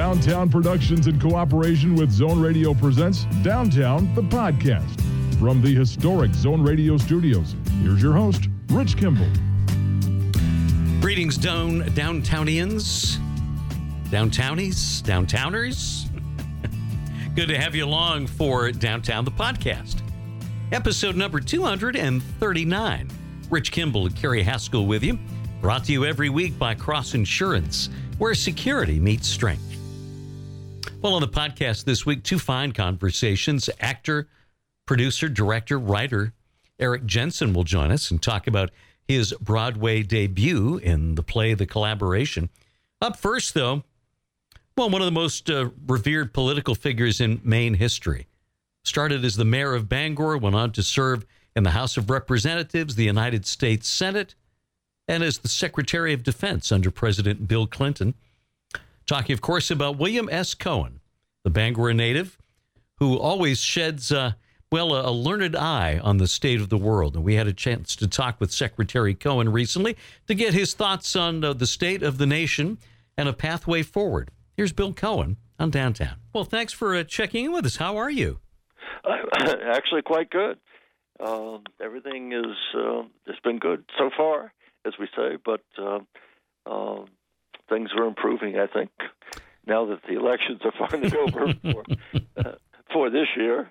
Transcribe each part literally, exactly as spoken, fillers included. Downtown Productions, in cooperation with Zone Radio, presents Downtown, the podcast. From the historic Zone Radio studios, here's your host, Rich Kimball. Greetings, Down, Downtownians, Downtownies, Downtowners. Good to have you along for Downtown, the podcast. Episode number two thirty-nine. Rich Kimball and Kerry Haskell with you. Brought to you every week by Cross Insurance, where security meets strength. Well, on the podcast this week, two fine conversations. Actor, producer, director, writer Eric Jensen will join us and talk about his Broadway debut in the play The Collaboration. Up first, though, well, one of the most uh, revered political figures in Maine history. Started as the mayor of Bangor, went on to serve in the House of Representatives, the United States Senate, and as the Secretary of Defense under President Bill Clinton. Talking, of course, about William S. Cohen, the Bangor native, who always sheds Uh, Well, a learned eye on the state of the world. And we had a chance to talk with Secretary Cohen recently to get his thoughts on uh, the state of the nation and a pathway forward. Here's Bill Cohen on Downtown. Well, thanks for uh, checking in with us. How are you? I'm actually quite good. Uh, everything is uh, it's been good so far, as we say, but uh, uh, things are improving, I think, now that the elections are finally over for, uh, for this year.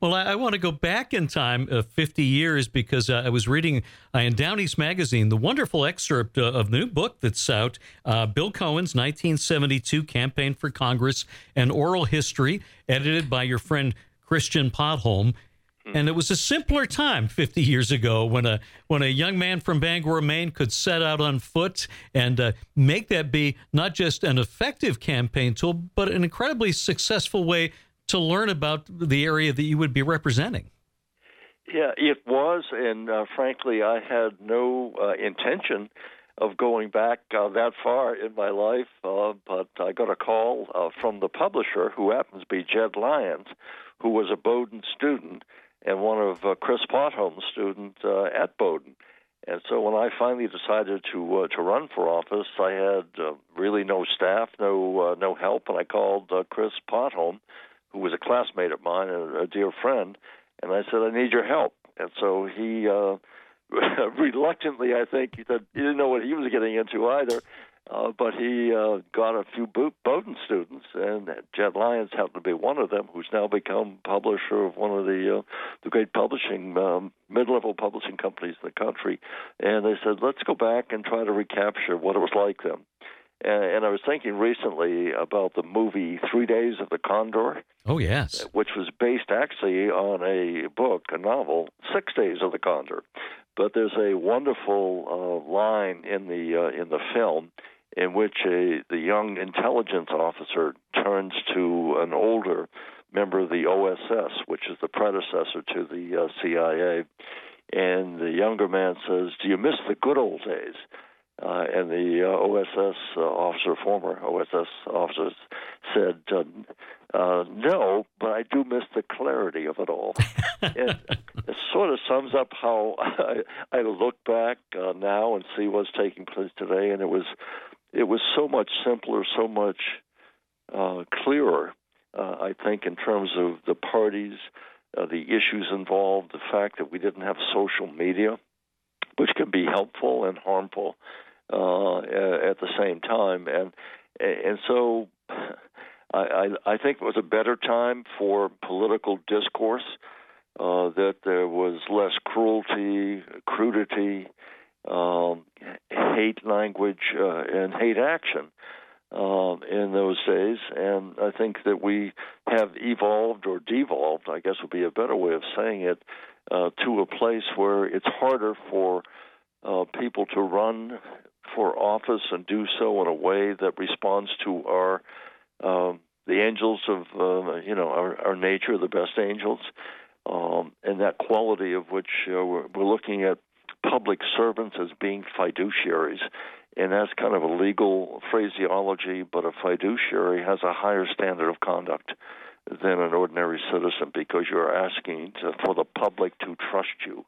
Well, I, I want to go back in time uh, fifty years because uh, I was reading uh, in Downey's magazine the wonderful excerpt uh, of the new book that's out, uh, Bill Cohen's nineteen seventy-two Campaign for Congress, an Oral History, edited by your friend Christian Potholm. And it was a simpler time fifty years ago when a when a young man from Bangor, Maine could set out on foot and uh, make that be not just an effective campaign tool, but an incredibly successful way to learn about the area that you would be representing. Yeah, it was, and uh, frankly, I had no uh, intention of going back uh, that far in my life, uh, but I got a call uh, from the publisher, who happens to be Jed Lyons, who was a Bowdoin student and one of uh, Chris Potholm's students uh, at Bowdoin. And so when I finally decided to uh, to run for office, I had uh, really no staff, no uh, no help, and I called uh, Chris Potholm, who was a classmate of mine and a dear friend, and I said, I need your help. And so he uh, reluctantly, I think, he said, he didn't know what he was getting into either, uh, but he uh, got a few Bowdoin students, and Jed Lyons happened to be one of them, who's now become publisher of one of the, uh, the great publishing, um, mid-level publishing companies in the country. And they said, let's go back and try to recapture what it was like then. And I was thinking recently about the movie Three Days of the Condor. Oh, yes. Which was based actually on a book, a novel, Six Days of the Condor. But there's a wonderful uh, line in the uh, in the film in which a, the young intelligence officer turns to an older member of the O S S, which is the predecessor to the uh, C I A. And the younger man says, do you miss the good old days? Uh, and the uh, O S S uh, officer, former O S S officer, said, uh, uh, no, but I do miss the clarity of it all. it, it sort of sums up how I, I look back uh, now and see what's taking place today. And it was it was so much simpler, so much uh, clearer, uh, I think, in terms of the parties, uh, the issues involved, the fact that we didn't have social media, which can be helpful and harmful uh, at the same time. And and so I, I, I think it was a better time for political discourse, uh, that there was less cruelty, crudity, um, hate language, uh, and hate action um, in those days. And I think that we have evolved or devolved, I guess would be a better way of saying it, Uh, to a place where it's harder for uh, people to run for office and do so in a way that responds to our uh, the angels of uh, you know our, our nature, the best angels, um, and that quality of which uh, we're, we're looking at public servants as being fiduciaries, and that's kind of a legal phraseology. But a fiduciary has a higher standard of conduct than an ordinary citizen, because you're asking to, for the public to trust you.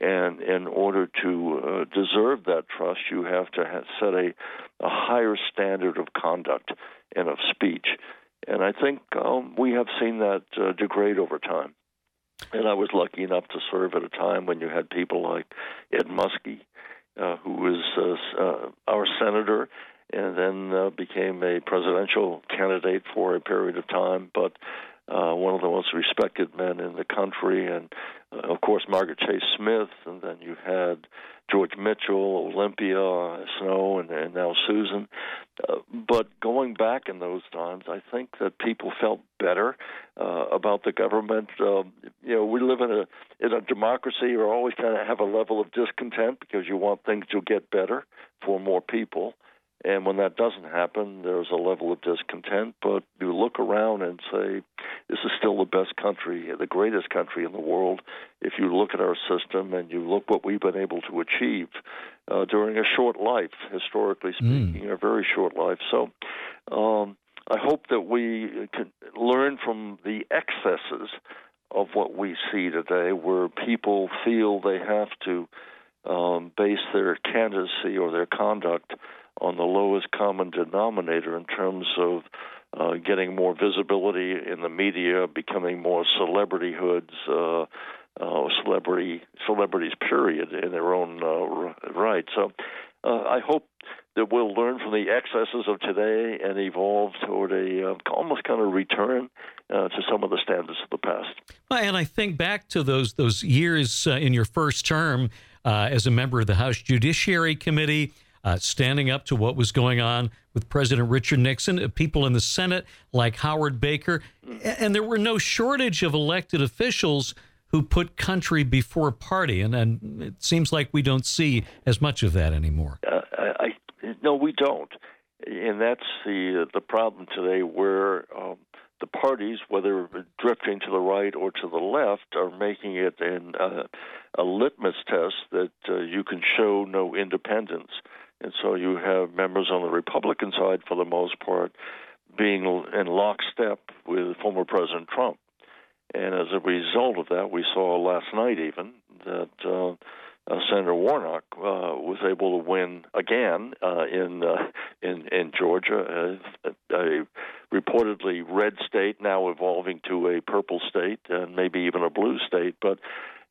And in order to uh, deserve that trust, you have to ha- set a, a higher standard of conduct and of speech. And I think um, we have seen that uh, degrade over time. And I was lucky enough to serve at a time when you had people like Ed Muskie, uh, who was uh, uh, our senator, and then uh, became a presidential candidate for a period of time, but uh, one of the most respected men in the country. And, uh, of course, Margaret Chase Smith, and then you had George Mitchell, Olympia Snow, and, and now Susan. Uh, but going back in those times, I think that people felt better uh, about the government. Um, you know, we live in a in a democracy. You're always kind of have a level of discontent because you want things to get better for more people. And when that doesn't happen, there's a level of discontent. But you look around and say, this is still the best country, the greatest country in the world. If you look at our system and you look what we've been able to achieve uh, during a short life, historically speaking, mm. a very short life. So um, I hope that we can learn from the excesses of what we see today, where people feel they have to um, base their candidacy or their conduct on the lowest common denominator in terms of uh, getting more visibility in the media, becoming more celebrityhoods, uh, uh, celebrity celebrities, period, in their own uh, right. So uh, I hope that we'll learn from the excesses of today and evolve toward a uh, almost kind of return uh, to some of the standards of the past. Well, and I think back to those, those years uh, in your first term uh, as a member of the House Judiciary Committee, Uh, standing up to what was going on with President Richard Nixon, people in the Senate like Howard Baker. And there were no shortage of elected officials who put country before party. And, and it seems like we don't see as much of that anymore. Uh, I, I, no, we don't. And that's the, uh, the problem today, where um, the parties, whether drifting to the right or to the left, are making it in, uh, a litmus test that uh, you can show no independence. And so you have members on the Republican side, for the most part, being in lockstep with former President Trump. And as a result of that, we saw last night even that uh, uh, Senator Warnock uh, was able to win again uh, in, uh, in in Georgia, uh, a reportedly red state now evolving to a purple state and maybe even a blue state. But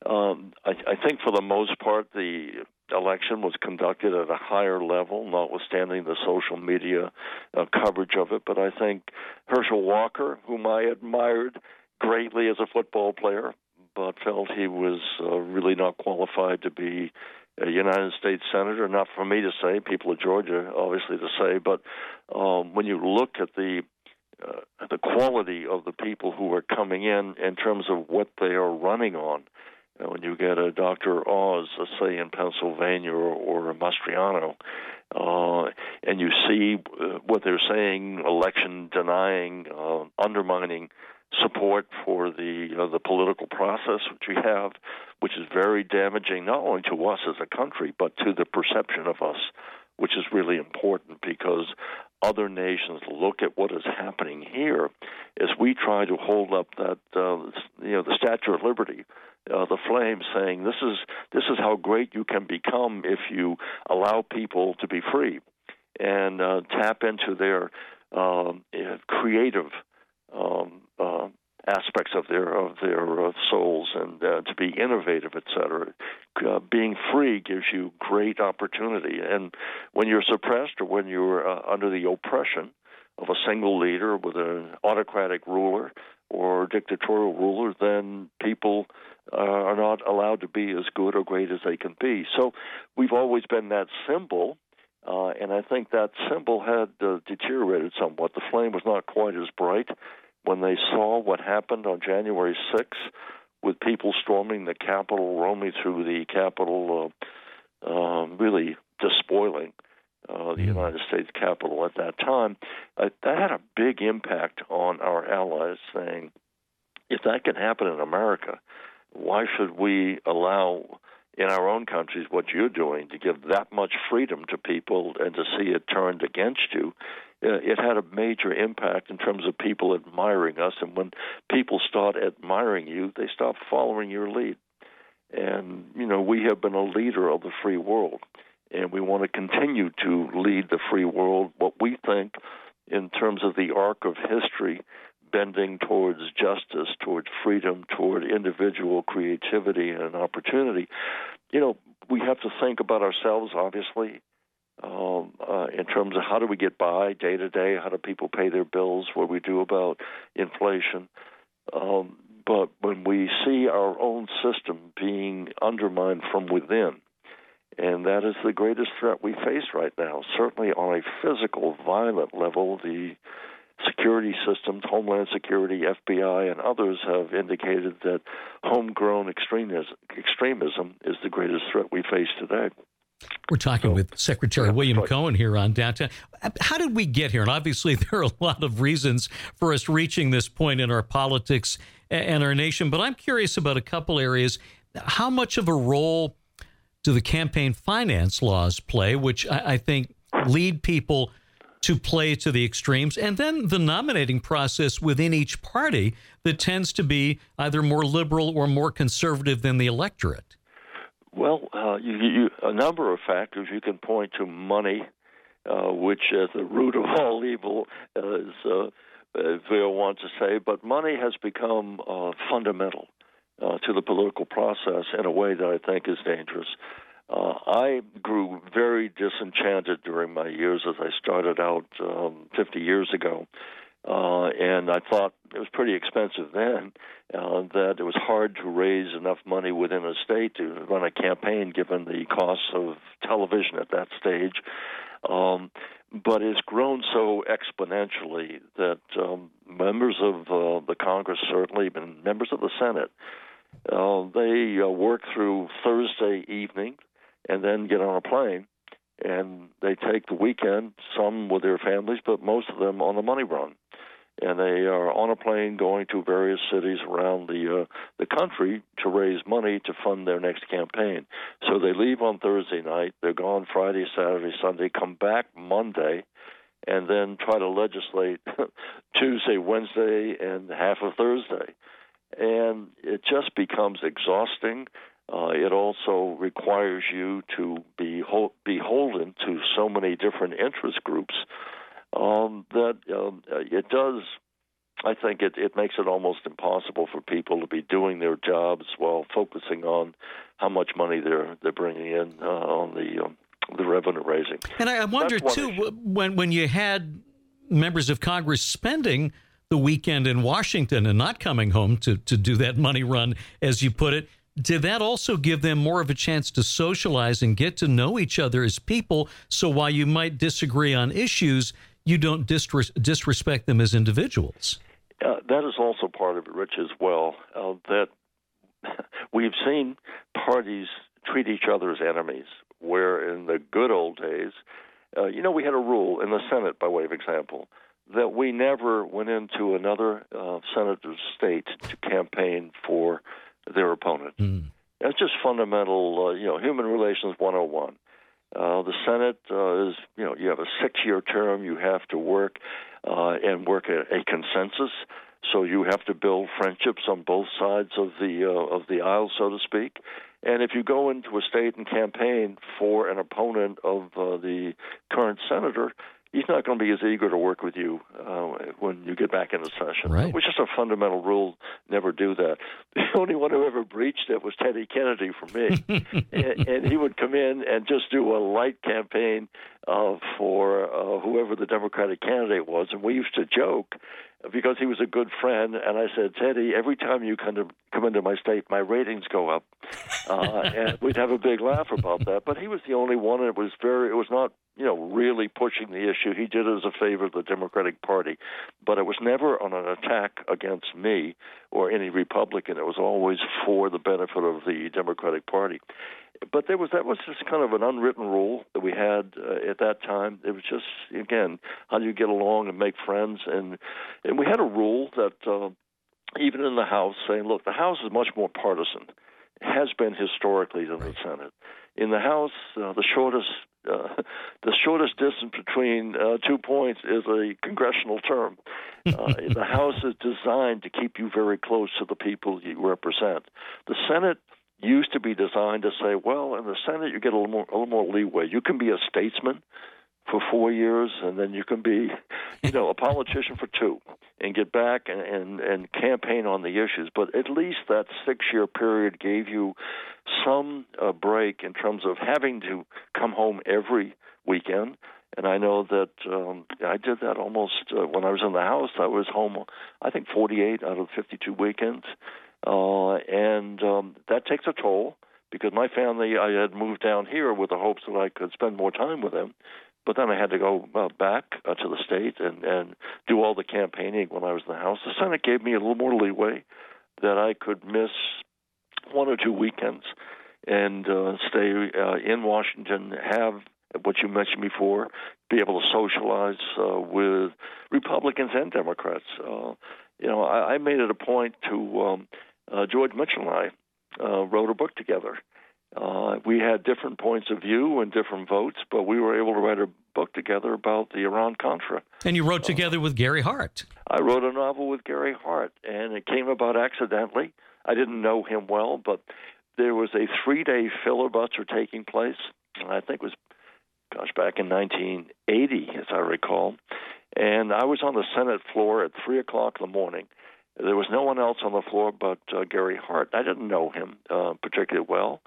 um, I, I think for the most part, the election was conducted at a higher level, notwithstanding the social media uh, coverage of it. But I think Herschel Walker, whom I admired greatly as a football player, but felt he was uh, really not qualified to be a United States Senator. Not for me to say, people of Georgia obviously to say, but um, when you look at the uh, the quality of the people who are coming in in terms of what they are running on, when you get a Doctor Oz, let's say, in Pennsylvania, or, or a Mastriano, uh, and you see uh, what they're saying, election denying, uh, undermining support for the uh, the political process which we have, which is very damaging not only to us as a country, but to the perception of us, which is really important, because other nations look at what is happening here as we try to hold up that uh, you know the Statue of Liberty, Uh, the flame, saying this is this is how great you can become if you allow people to be free and uh, tap into their um, creative um, uh, aspects of their of their uh, souls, and uh, to be innovative, et cetera. Uh, being free gives you great opportunity, and when you're suppressed or when you're uh, under the oppression of a single leader with an autocratic ruler or dictatorial ruler, then people uh, are not allowed to be as good or great as they can be. So we've always been that symbol, uh, and I think that symbol had uh, deteriorated somewhat. The flame was not quite as bright when they saw what happened on January sixth with people storming the Capitol, roaming through the Capitol, uh, uh, really despoiling Uh, the United States Capitol at that time. Uh, that had a big impact on our allies, saying, if that can happen in America, why should we allow in our own countries what you're doing, to give that much freedom to people and to see it turned against you? uh, it had a major impact in terms of people admiring us. And when people start admiring you, they stop following your lead. And, you know, we have been a leader of the free world, and we want to continue to lead the free world, what we think in terms of the arc of history, bending towards justice, towards freedom, toward individual creativity and opportunity. You know, we have to think about ourselves, obviously, um, uh, in terms of how do we get by day to day, how do people pay their bills, what we do about inflation. Um, but when we see our own system being undermined from within, and that is the greatest threat we face right now, certainly on a physical, violent level, the security systems, Homeland Security, F B I, and others have indicated that homegrown extremism, extremism is the greatest threat we face today. We're talking so, with Secretary yeah, William sorry. Cohen here on Downtown. How did we get here? And obviously there are a lot of reasons for us reaching this point in our politics and our nation, but I'm curious about a couple areas. How much of a role do the campaign finance laws play, which I, I think lead people to play to the extremes, and then the nominating process within each party that tends to be either more liberal or more conservative than the electorate? Well, uh, you, you, a number of factors. You can point to money, uh, which is the root of all evil, as uh, Vale wants to say, but money has become uh, fundamental uh, to the political process in a way that I think is dangerous. Uh, I grew very disenchanted during my years as I started out um, fifty years ago, uh, and I thought it was pretty expensive then, uh, that it was hard to raise enough money within a state to run a campaign given the costs of television at that stage. Um, but it's grown so exponentially that um, members of uh, the Congress certainly, and members of the Senate, uh, they uh, work through Thursday evening and then get on a plane, and they take the weekend, some with their families, but most of them on the money run. And they are on a plane going to various cities around the uh, the country to raise money to fund their next campaign. So they leave on Thursday night, they're gone Friday, Saturday, Sunday, come back Monday, and then try to legislate Tuesday, Wednesday, and half of Thursday. And it just becomes exhausting. Uh, it also requires you to be ho- beholden to so many different interest groups um, that um, it does, I think it, it makes it almost impossible for people to be doing their jobs while focusing on how much money they're they're bringing in uh, on the um, the revenue raising. And I, I wonder, too, issue. when when you had members of Congress spending the weekend in Washington and not coming home to, to do that money run, as you put it, did that also give them more of a chance to socialize and get to know each other as people? So while you might disagree on issues, you don't disres- disrespect them as individuals. Uh, that is also part of it, Rich, as well, uh, that we've seen parties treat each other as enemies, where in the good old days, uh, you know, we had a rule in the Senate, by way of example, that we never went into another uh, senator's state to campaign for their opponent. Mm. That's just fundamental, uh, you know, human relations one oh one. Uh, the Senate uh, is, you know, you have a six-year term. You have to work uh, and work a, a consensus. So you have to build friendships on both sides of the uh, of the aisle, so to speak. And if you go into a state and campaign for an opponent of uh, the current senator, he's not going to be as eager to work with you uh, when you get back into session. Right. Which is a fundamental rule, never do that. The only one who ever breached it was Teddy Kennedy for me. and, and he would come in and just do a light campaign uh, for uh, whoever the Democratic candidate was. And we used to joke because he was a good friend. And I said, Teddy, every time you come, to, come into my state, my ratings go up. Uh, and we'd have a big laugh about that. But he was the only one, and it was very, it was not, you know, really pushing the issue. He did it as a favor to the Democratic Party. But it was never on an attack against me or any Republican. It was always for the benefit of the Democratic Party. But there was that was just kind of an unwritten rule that we had uh, at that time. It was just, again, how do you get along and make friends? And, and we had a rule that uh, even in the House, saying, look, the House is much more partisan, has been historically than the Senate. In the House, uh, the shortest Uh, the shortest distance between uh, two points is a congressional term. Uh, the House is designed to keep you very close to the people you represent. The Senate used to be designed to say, well, in the Senate you get a little more, a little more leeway. You can be a statesman for four years, and then you can be, you know, a politician for two, and get back and, and, and campaign on the issues. But at least that six-year period gave you some uh, break in terms of having to come home every weekend. And I know that um, I did that almost uh, when I was in the House. I was home, I think, forty-eight out of fifty-two weekends. Uh, and um, that takes a toll, because my family, I had moved down here with the hopes that I could spend more time with them. But then I had to go uh, back uh, to the state and, and do all the campaigning when I was in the House. The Senate gave me a little more leeway that I could miss one or two weekends and uh, stay uh, in Washington, have what you mentioned before, be able to socialize uh, with Republicans and Democrats. Uh, you know, I, I made it a point to um, uh, George Mitchell and I uh, wrote a book together. Uh, we had different points of view and different votes, but we were able to write a book together about the Iran-Contra. And you wrote uh, together with Gary Hart. I wrote a novel with Gary Hart, and it came about accidentally. I didn't know him well, but there was a three-day filibuster taking place, and I think it was, gosh, back in nineteen eighty, as I recall. And I was on the Senate floor at three o'clock in the morning. There was no one else on the floor but uh, Gary Hart. I didn't know him uh, particularly well,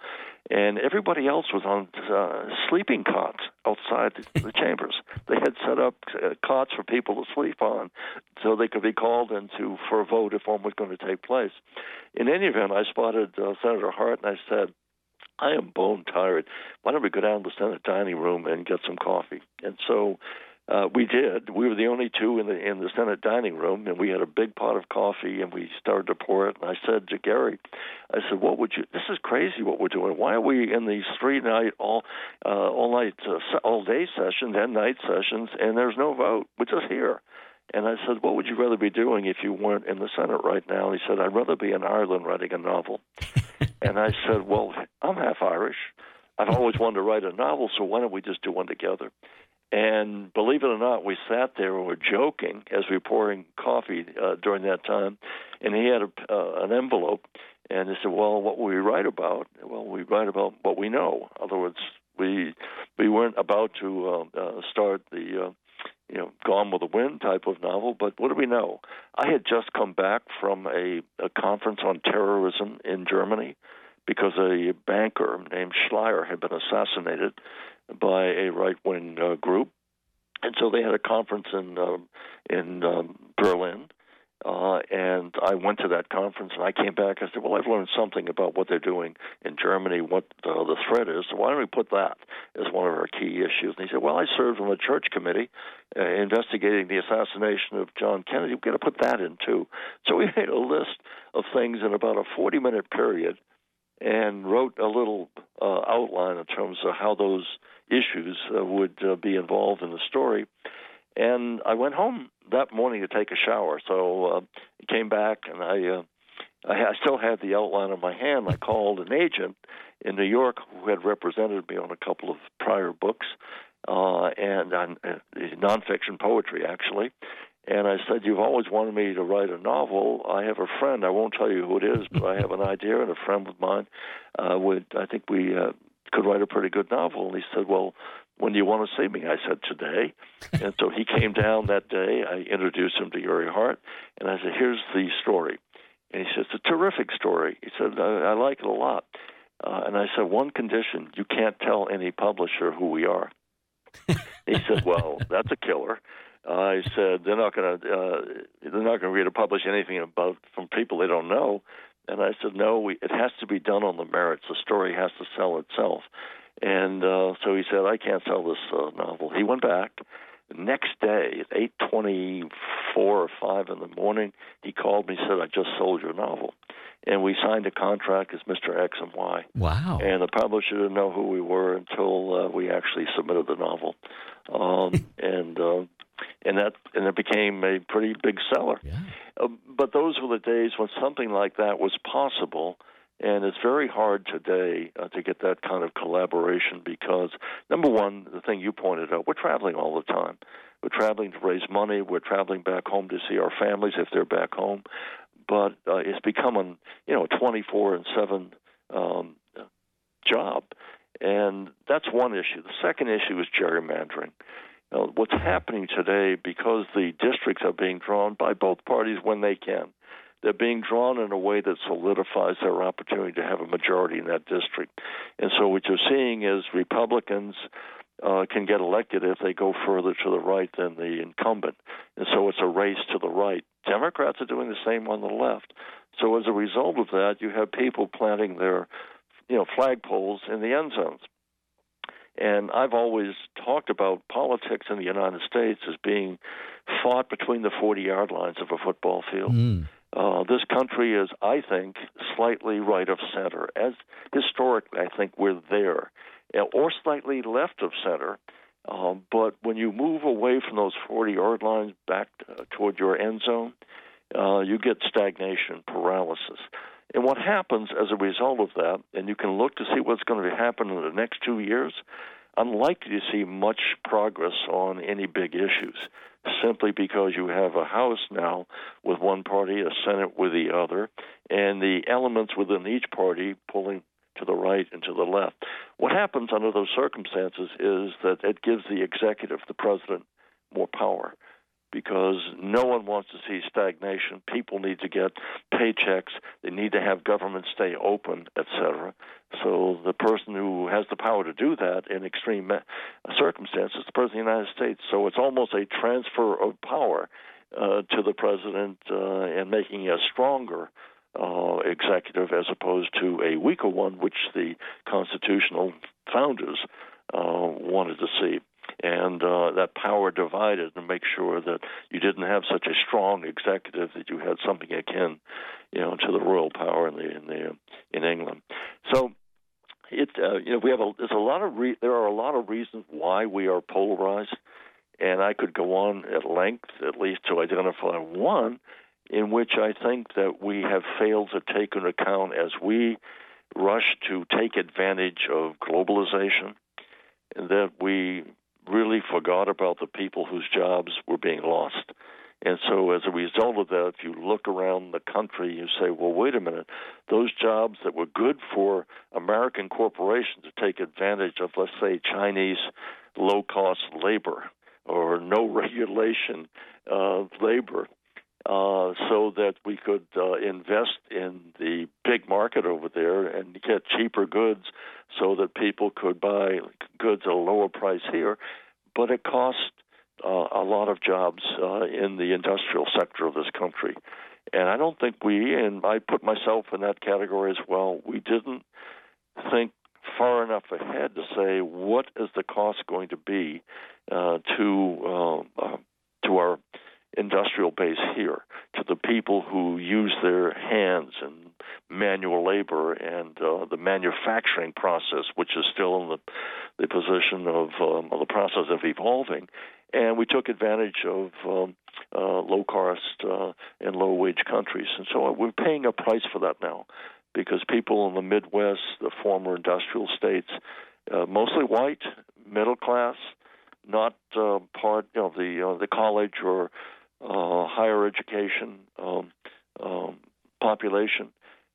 and everybody else was on uh, sleeping cots outside the, the chambers. They had set up uh, cots for people to sleep on so they could be called in to, for a vote if one was going to take place. In any event, I spotted uh, Senator Hart, and I said, I am bone tired. Why don't we go down to the Senate dining room and get some coffee? And so... Uh, we did. We were the only two in the in the Senate dining room, and we had a big pot of coffee, and we started to pour it. And I said to Gary, I said, "What would you? This is crazy. What we're doing? Why are we in these three night all uh, all night uh, all day sessions and night sessions, and there's no vote? We're just here." And I said, "What would you rather be doing if you weren't in the Senate right now?" And he said, "I'd rather be in Ireland writing a novel." And I said, "Well, I'm half Irish. I've always wanted to write a novel, so why don't we just do one together?" And believe it or not, we sat there and were joking as we were pouring coffee uh, during that time. And he had a, uh, an envelope, and he said, well, what will we write about? Well, we write about what we know. In other words, we we weren't about to uh, uh, start the, uh, you know, Gone with the Wind type of novel, but what do we know? I had just come back from a, a conference on terrorism in Germany because a banker named Schleyer had been assassinated by a right-wing uh, group, and so they had a conference in uh, in um, Berlin, uh, and I went to that conference, and I came back. I said, well, I've learned something about what they're doing in Germany, what uh, the threat is, so why don't we put that as one of our key issues? And he said, well, I served on the church committee uh, investigating the assassination of John Kennedy. We've got to put that in, too. So we made a list of things in about a forty-minute period and wrote a little uh, outline in terms of how those issues uh, would uh, be involved in the story. And I went home that morning to take a shower. So uh, I came back, and I, uh, I, I still had the outline in my hand. I called an agent in New York who had represented me on a couple of prior books, uh, and on uh, nonfiction poetry, actually. And I said, you've always wanted me to write a novel. I have a friend. I won't tell you who it is, but I have an idea, and a friend of mine uh, would, I think we uh, could write a pretty good novel. And he said, well, when do you want to see me? I said, today. And so he came down that day. I introduced him to Gary Hart, and I said, here's the story. And he said, it's a terrific story. He said, I, I like it a lot. Uh, and I said, one condition, you can't tell any publisher who we are. He said, well, that's a killer. I said, they're not going to uh, they're not going to publish anything about from people they don't know. And I said, no, we, it has to be done on the merits. The story has to sell itself. And uh, so he said, I can't sell this uh, novel. He went back. The next day at eight twenty-four or five in the morning, he called me and said, I just sold your novel. And we signed a contract as Mister X and Y. Wow. And the publisher didn't know who we were until uh, we actually submitted the novel. Um, and... Uh, And that and it became a pretty big seller. Yeah. Uh, but those were the days when something like that was possible, And it's very hard today uh, to get that kind of collaboration because, number one, the thing you pointed out, we're traveling all the time. We're traveling to raise money. We're traveling back home to see our families if they're back home. But uh, it's becoming, you know, a twenty-four and seven um, job. And that's one issue. The second issue is gerrymandering. Now, what's happening today, because the districts are being drawn by both parties when they can, they're being drawn in a way that solidifies their opportunity to have a majority in that district. And so what you're seeing is Republicans uh, can get elected if they go further to the right than the incumbent. And so it's a race to the right. Democrats are doing the same on the left. So as a result of that, you have people planting their you know, flagpoles in the end zones. And I've always talked about politics in the United States as being fought between the forty-yard lines of a football field. Mm. Uh, this country is, I think, slightly right of center. As historically, I think we're there, or slightly left of center. Um, but when you move away from those forty-yard lines back uh, toward your end zone, uh, you get stagnation, paralysis. And what happens as a result of that, and you can look to see what's going to happen in the next two years, unlikely to see much progress on any big issues, simply because you have a House now with one party, a Senate with the other, and the elements within each party pulling to the right and to the left. What happens under those circumstances is that it gives the executive, the president, more power, because no one wants to see stagnation. People need to get paychecks. They need to have government stay open, et cetera. So the person who has the power to do that in extreme circumstances is the President of the United States. So it's almost a transfer of power uh, to the President uh, and making a stronger uh, executive as opposed to a weaker one, which the constitutional founders uh, wanted to see. And uh, that power divided to make sure that you didn't have such a strong executive that you had something akin, you know, to the royal power in the in the in England. So, it uh, you know we have a there's a lot of re- there are a lot of reasons why we are polarized, and I could go on at length at least to identify one in which I think that we have failed to take into account as we rush to take advantage of globalization, that we really forgot about the people whose jobs were being lost. And so as a result of that, if you look around the country, you say, well, wait a minute, those jobs that were good for American corporations to take advantage of, let's say, Chinese low-cost labor or no-regulation uh, labor, uh, so that we could uh, invest in the big market over there and get cheaper goods so that people could buy goods at a lower price here. But it cost uh, a lot of jobs uh, in the industrial sector of this country. And I don't think we, and I put myself in that category as well, we didn't think far enough ahead to say what is the cost going to be uh, to uh, uh, to our industrial base here, to the people who use their hands and manual labor and uh, the manufacturing process, which is still in the, the position of, um, of the process of evolving. And we took advantage of um, uh, low-cost uh, and low-wage countries. And so we're paying a price for that now because people in the Midwest, the former industrial states, uh, mostly white, middle class, not uh, part of you know, the, uh, the college or Uh, higher education um, um, population,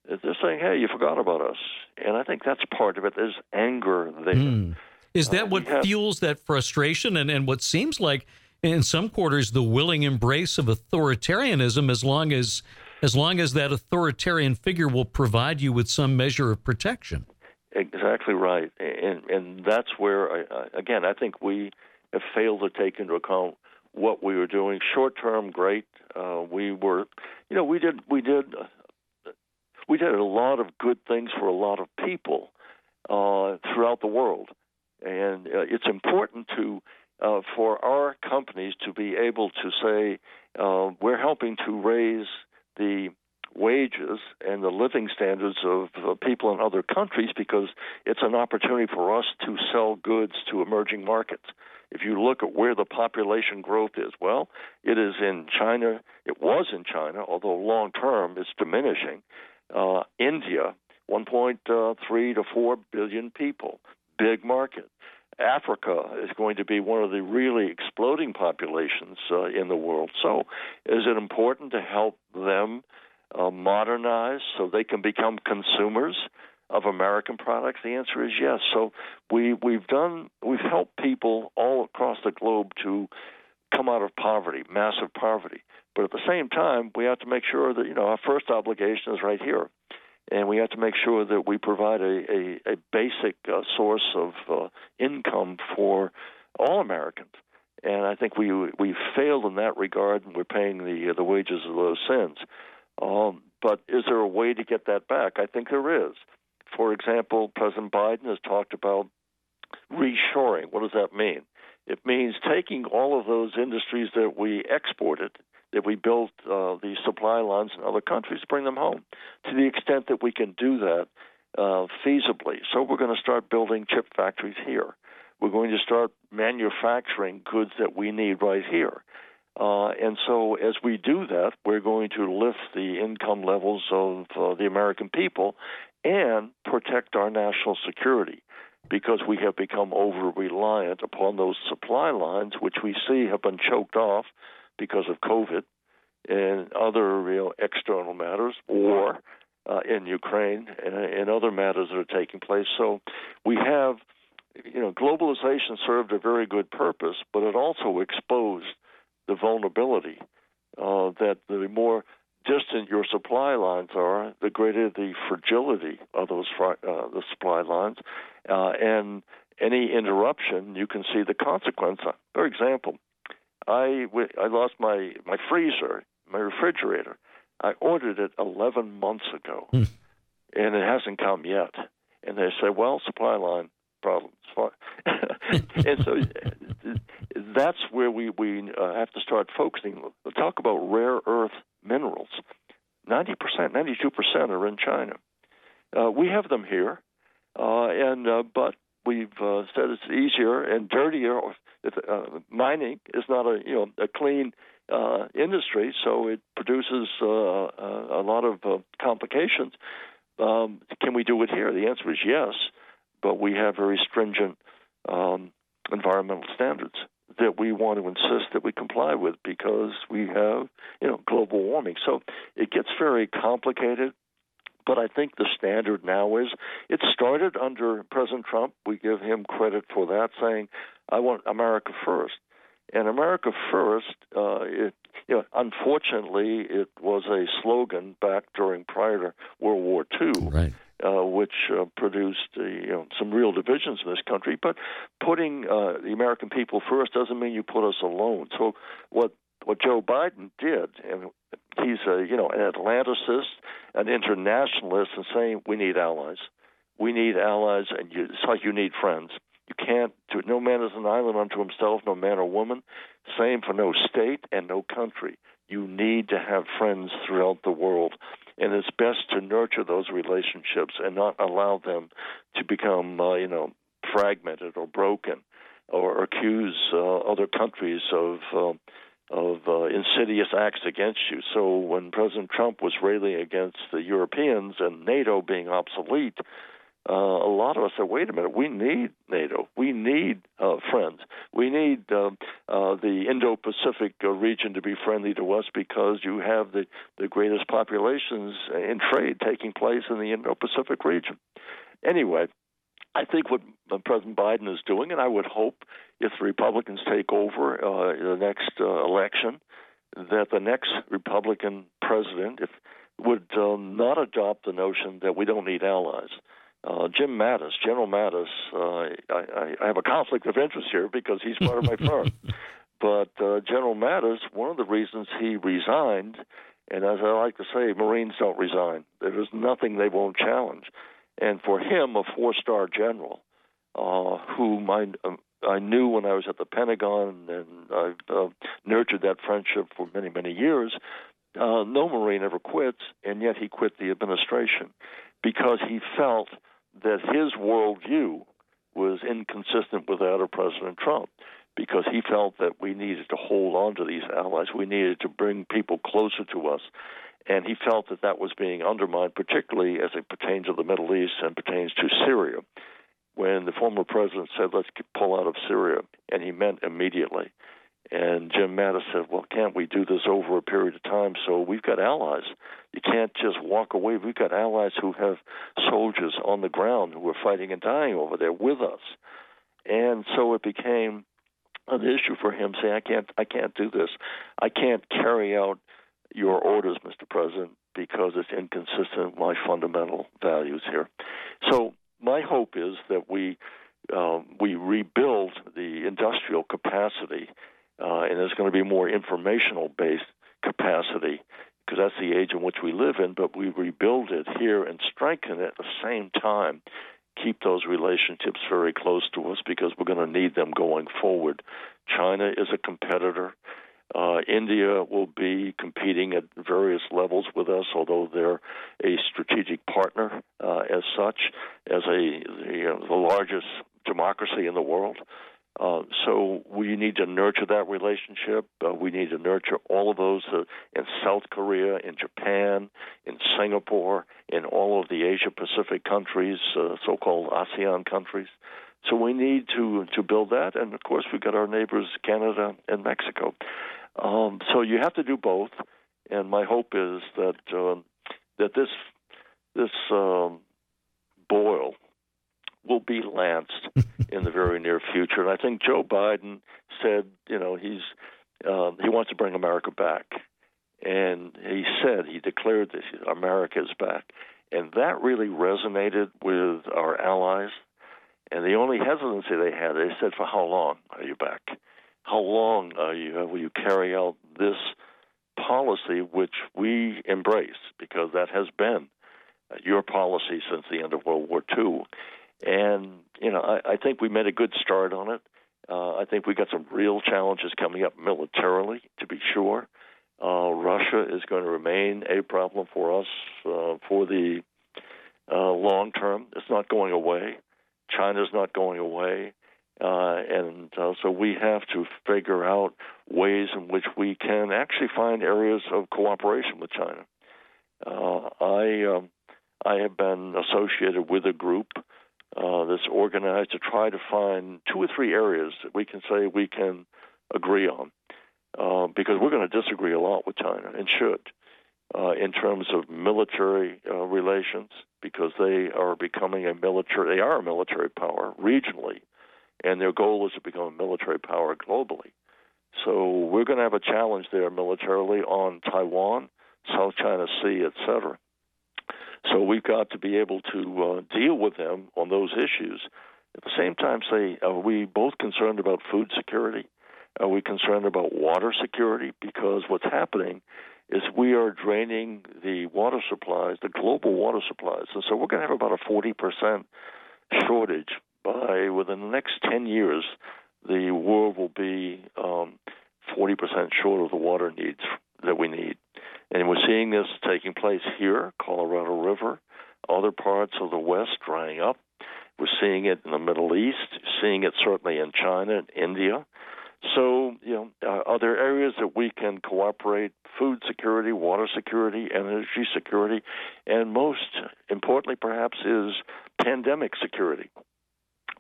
they're saying, hey, you forgot about us. And I think that's part of it. There's anger there. Mm. Is that uh, what have... fuels that frustration and, and what seems like, in some quarters, the willing embrace of authoritarianism as long as, as long as that authoritarian figure will provide you with some measure of protection? Exactly right. And, and that's where, I, I, again, I think we have failed to take into account what we were doing. Short-term, great. Uh, we were, you know, we did, we did, we did a lot of good things for a lot of people uh, throughout the world, and uh, it's important to uh, for our companies to be able to say uh, we're helping to raise the wages and the living standards of uh, people in other countries because it's an opportunity for us to sell goods to emerging markets. If you look at where the population growth is, well, it is in China. It was in China, although long-term it's diminishing. Uh, India, one point three to four billion people. Big market. Africa is going to be one of the really exploding populations uh, in the world. So is it important to help them uh, modernize so they can become consumers of American products? The answer is yes. So we, we've done, we've helped people all across the globe to come out of poverty, massive poverty. But at the same time, we have to make sure that, you know, our first obligation is right here. And we have to make sure that we provide a, a, a basic uh, source of uh, income for all Americans. And I think we we failed in that regard, and we're paying the, uh, the wages of those sins. Um, but is there a way to get that back? I think there is. For example, President Biden has talked about reshoring. What does that mean? It means taking all of those industries that we exported, that we built uh, the supply lines in other countries, bring them home to the extent that we can do that uh, feasibly. So we're going to start building chip factories here. We're going to start manufacturing goods that we need right here. Uh, and so as we do that, we're going to lift the income levels of uh, the American people and protect our national security, because we have become over-reliant upon those supply lines, which we see have been choked off because of COVID and other real external matters, war uh, in Ukraine and, and other matters that are taking place. So we have, you know, globalization served a very good purpose, but it also exposed the vulnerability uh, that the more distant your supply lines are, the greater the fragility of those uh, the supply lines. Uh, and any interruption, you can see the consequence. For example, I, I lost my, my freezer, my refrigerator. I ordered it eleven months ago, mm. and it hasn't come yet. And they say, well, supply line problems. And so that's where we, we uh, have to start focusing. We'll talk about rare earth minerals. ninety percent, ninety-two percent are in China. Uh, we have them here, uh, and uh, but we've uh, said it's easier and dirtier. Uh, mining is not a you know a clean uh, industry, so it produces uh, a, a lot of uh, complications. Um, can we do it here? The answer is yes, but we have very stringent um, environmental standards that we want to insist that we comply with, because we have, you know, global warming. So it gets very complicated, but I think the standard now is, it started under President Trump. We give him credit for that, saying, I want America first. And America first, uh, it, you know, unfortunately, it was a slogan back during prior to World War Two. Right. Uh, which uh, produced uh, you know, some real divisions in this country. But putting uh, the American people first doesn't mean you put us alone. So what what Joe Biden did, and he's a, you know, an Atlanticist, an internationalist, and saying we need allies. We need allies, and you, it's like you need friends. You can't do it. No man is an island unto himself, no man or woman. Same for no state and no country. You need to have friends throughout the world. And it's best to nurture those relationships and not allow them to become, uh, you know, fragmented or broken, or accuse uh, other countries of uh, of uh, insidious acts against you. So when President Trump was railing against the Europeans and NATO being obsolete, uh, a lot of us said, "Wait a minute, we need NATO. We need uh, friends. We need uh, uh, the Indo-Pacific uh, region to be friendly to us, because you have the, the greatest populations in trade taking place in the Indo-Pacific region." Anyway, I think what President Biden is doing, and I would hope if the Republicans take over uh, in the next uh, election, that the next Republican president if, would uh, not adopt the notion that we don't need allies. Uh, Jim Mattis, General Mattis, uh, I, I have a conflict of interest here because he's part of my firm. But uh, General Mattis, one of the reasons he resigned, and as I like to say, Marines don't resign. There is nothing they won't challenge. And for him, a four-star general, uh, whom I, um, I knew when I was at the Pentagon, and I've uh, nurtured that friendship for many, many years, uh, no Marine ever quits, and yet he quit the administration because he felt that his worldview was inconsistent with that of President Trump, because he felt that we needed to hold on to these allies. We needed to bring people closer to us. And he felt that that was being undermined, particularly as it pertains to the Middle East and pertains to Syria, when the former president said, let's pull out of Syria, and he meant immediately. And Jim Mattis said, well, can't we do this over a period of time? So we've got allies. You can't just walk away. We've got allies who have soldiers on the ground who are fighting and dying over there with us. And so it became an issue for him saying, I can't, I can't do this. I can't carry out your orders, Mister President, because it's inconsistent with my fundamental values here. So my hope is that we uh, we rebuild the industrial capacity, uh, and there's going to be more informational-based capacity, because that's the age in which we live in, but we rebuild it here and strengthen it at the same time. Keep those relationships very close to us, because we're going to need them going forward. China is a competitor. Uh, India will be competing at various levels with us, although they're a strategic partner uh, as such, as a you know, the largest democracy in the world. Uh, so we need to nurture that relationship. Uh, we need to nurture all of those uh, in South Korea, in Japan, in Singapore, in all of the Asia-Pacific countries, uh, so-called ASEAN countries. So we need to, to build that. And, of course, we've got our neighbors, Canada and Mexico. Um, so you have to do both. And my hope is that uh, that this this um, boil will be lanced in the very near future. And I think Joe Biden said, you know, he's uh, he wants to bring America back. And he said, he declared this, America is back. And that really resonated with our allies. And the only hesitancy they had, they said, for how long are you back? How long are you, will you carry out this policy which we embrace? Because that has been your policy since the end of World War Two. And, you know, I, I think we made a good start on it. Uh, I think we got some real challenges coming up militarily, to be sure. Uh, Russia is going to remain a problem for us uh, for the uh, long term. It's not going away. China's not going away, uh, and uh, so we have to figure out ways in which we can actually find areas of cooperation with China. Uh, I um, I have been associated with a group uh, that's organized to try to find two or three areas that we can say we can agree on, uh, because we're going to disagree a lot with China, and should, uh, in terms of military uh, relations, because they are becoming a military, they are a military power regionally, and their goal is to become a military power globally. So we're going to have a challenge there militarily on Taiwan, South China Sea, et cetera. So we've got to be able to uh, deal with them on those issues. At the same time, say, are we both concerned about food security? Are we concerned about water security? Because what's happening is we are draining the water supplies, the global water supplies. And so we're going to have about a forty percent shortage. By within the next ten years, the world will be um, forty percent short of the water needs that we need. And we're seeing this taking place here, Colorado River, other parts of the West drying up. We're seeing it in the Middle East, seeing it certainly in China and India. So, you know, are there areas that we can cooperate? Food security, water security, energy security, and most importantly, perhaps, is pandemic security.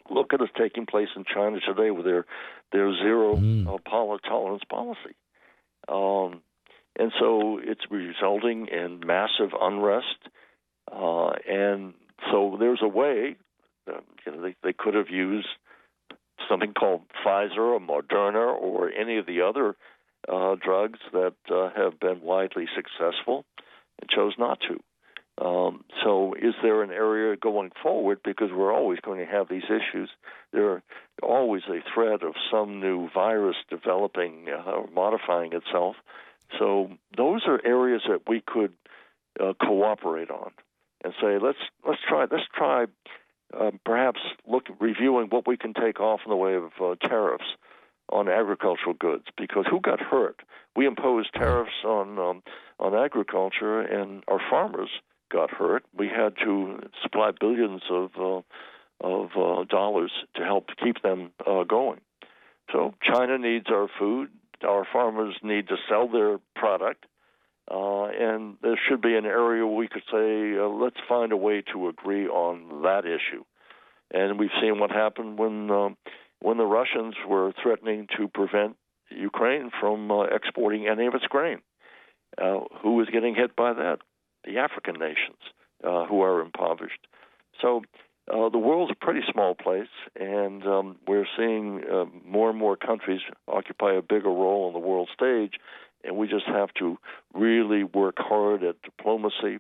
Look at what's taking place in China today with their their zero mm. uh, tolerance policy, um, and so it's resulting in massive unrest. Uh, and so, there's a way. Uh, you know, they, they could have used something called Pfizer or Moderna or any of the other uh, drugs that uh, have been widely successful and chose not to. Um, so is there an area going forward? Because we're always going to have these issues. There's always a threat of some new virus developing uh, or modifying itself. So those are areas that we could uh, cooperate on and say, let's let's try let's try. Uh, perhaps look reviewing what we can take off in the way of uh, tariffs on agricultural goods, because who got hurt? We imposed tariffs on um, on agriculture, and our farmers got hurt. We had to supply billions of uh, of uh, dollars to help keep them uh, going. So China needs our food. Our farmers need to sell their product. Uh, and there should be an area where we could say, uh, let's find a way to agree on that issue. And we've seen what happened when um, when the Russians were threatening to prevent Ukraine from uh, exporting any of its grain. Uh, who was getting hit by that? The African nations uh, who are impoverished. So uh, the world's a pretty small place, and um, we're seeing uh, more and more countries occupy a bigger role on the world stage, and we just have to really work hard at diplomacy,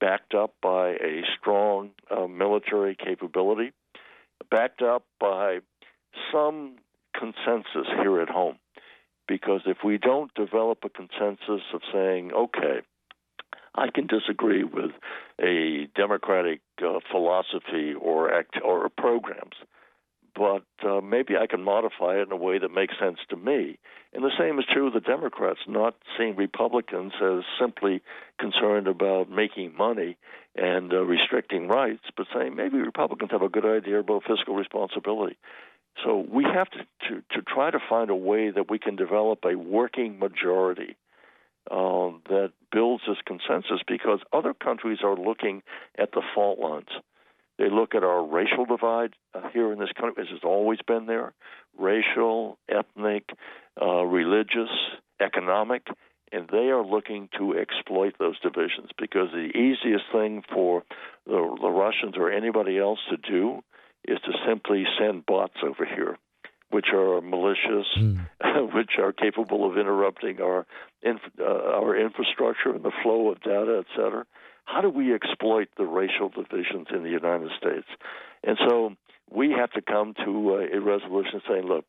backed up by a strong uh, military capability, backed up by some consensus here at home. Because if we don't develop a consensus of saying, okay, I can disagree with a democratic uh, philosophy or act or programs, but uh, maybe I can modify it in a way that makes sense to me. And the same is true of the Democrats, not seeing Republicans as simply concerned about making money and uh, restricting rights, but saying maybe Republicans have a good idea about fiscal responsibility. So we have to, to, to try to find a way that we can develop a working majority uh, that builds this consensus, because other countries are looking at the fault lines. They look at our racial divide uh, here in this country, as has always been there, racial, ethnic, uh, religious, economic, and they are looking to exploit those divisions, because the easiest thing for the, the Russians or anybody else to do is to simply send bots over here, which are malicious, mm. which are capable of interrupting our inf- uh, our infrastructure and the flow of data, et cetera. How do we exploit the racial divisions in the United States? And so we have to come to a, a resolution saying, look,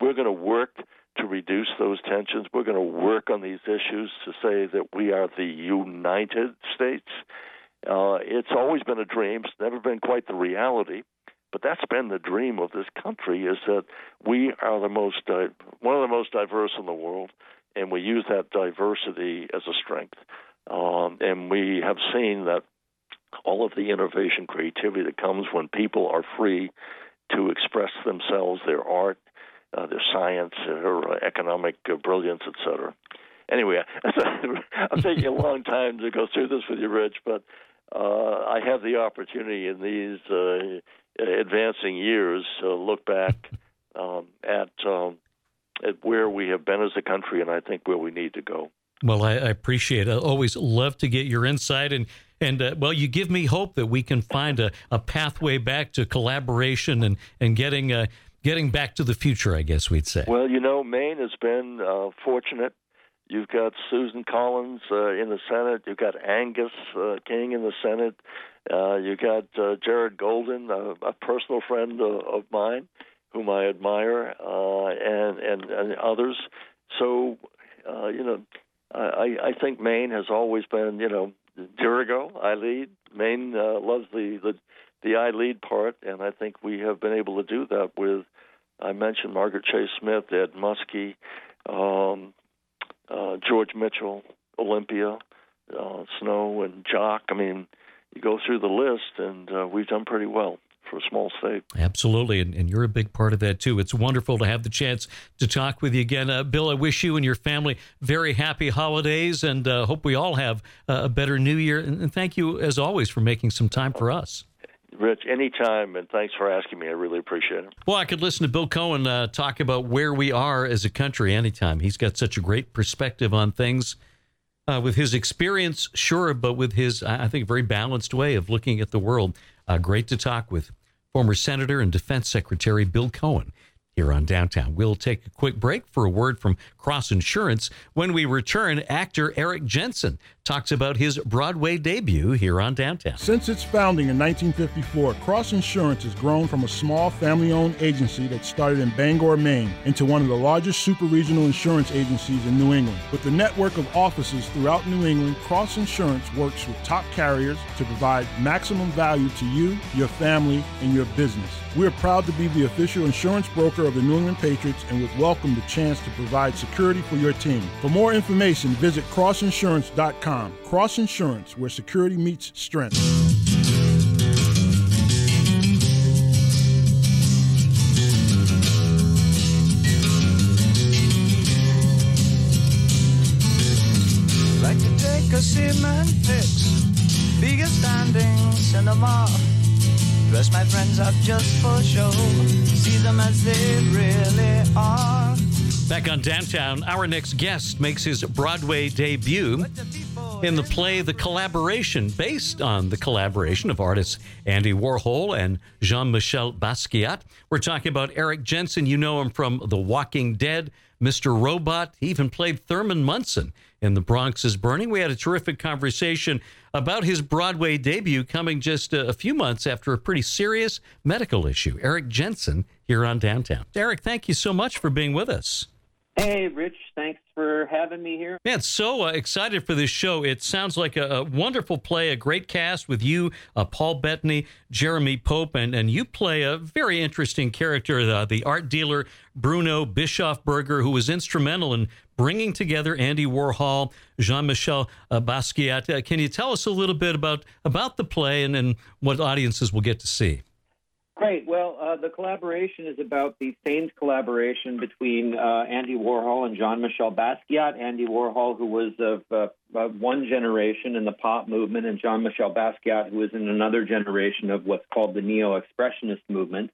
we're going to work to reduce those tensions. We're going to work on these issues to say that we are the United States. Uh, it's always been a dream. It's never been quite the reality. But that's been the dream of this country, is that we are the most uh, one of the most diverse in the world, and we use that diversity as a strength. Um, and we have seen that all of the innovation, creativity that comes when people are free to express themselves, their art, uh, their science, their economic brilliance, et cetera. Anyway, I'm taking a long time to go through this with you, Rich, but uh, I have the opportunity in these uh, advancing years to uh, look back um, at um, at where we have been as a country, and I think where we need to go. Well, I, I appreciate it. I always love to get your insight, and and uh, well, you give me hope that we can find a, a pathway back to collaboration and and getting uh, getting back to the future, I guess we'd say. Well, you know, Maine has been uh, fortunate. You've got Susan Collins uh, in the Senate. You've got Angus uh, King in the Senate. Uh, you've got uh, Jared Golden, uh, a personal friend uh, of mine, whom I admire, uh, and, and and others. So, uh, you know, I, I think Maine has always been, you know, Dirigo, I lead. Maine uh, loves the, the, the I lead part, and I think we have been able to do that with, I mentioned Margaret Chase Smith, Ed Muskie, um, uh, George Mitchell, Olympia, uh, Snow, and Jock. I mean, you go through the list, and uh, we've done pretty well for a small state. Absolutely, and, and you're a big part of that, too. It's wonderful to have the chance to talk with you again. Uh, Bill, I wish you and your family very happy holidays, and uh, hope we all have uh, a better New Year. And, and thank you, as always, for making some time for us. Rich, anytime, and thanks for asking me. I really appreciate it. Well, I could listen to Bill Cohen uh, talk about where we are as a country anytime. He's got such a great perspective on things. Uh, with his experience, sure, but with his, I think, very balanced way of looking at the world. Uh, great to talk with former Senator and Defense Secretary Bill Cohen here on Downtown. We'll take a quick break for a word from Cross Insurance. When we return, actor Eric Jensen talks about his Broadway debut here on Downtown. Since its founding in nineteen fifty-four, Cross Insurance has grown from a small family-owned agency that started in Bangor, Maine, into one of the largest super-regional insurance agencies in New England. With a network of offices throughout New England, Cross Insurance works with top carriers to provide maximum value to you, your family, and your business. We are proud to be the official insurance broker of the New England Patriots, and would welcome the chance to provide security for your team. For more information, visit cross insurance dot com. Cross Insurance, where security meets strength. Like the like a cement fix, biggest standing cinema. Dress my friends up just for show, see them as they really are. Back on Downtown, our next guest makes his Broadway debut in the play The Collaboration, based on the collaboration of artists Andy Warhol and Jean-Michel Basquiat. We're talking about Eric Jensen. You know him from The Walking Dead, Mister Robot. He even played Thurman Munson in The Bronx is Burning. We had a terrific conversation about his Broadway debut coming just a, a few months after a pretty serious medical issue. Eric Jensen here on Downtown. Eric, thank you so much for being with us. Hey, Rich. Thanks for having me here. Man, so uh, excited for this show. It sounds like a, a wonderful play, a great cast with you, uh, Paul Bettany, Jeremy Pope, and, and you play a very interesting character, uh, the art dealer Bruno Bischofberger, who was instrumental in bringing together Andy Warhol, Jean-Michel uh, Basquiat. Uh, can you tell us a little bit about, about the play and, and what audiences will get to see? Great. Well, uh, the collaboration is about the famed collaboration between uh, Andy Warhol and Jean-Michel Basquiat. Andy Warhol, who was of, uh, of one generation in the pop movement, and Jean-Michel Basquiat, who was in another generation of what's called the neo-expressionist movement.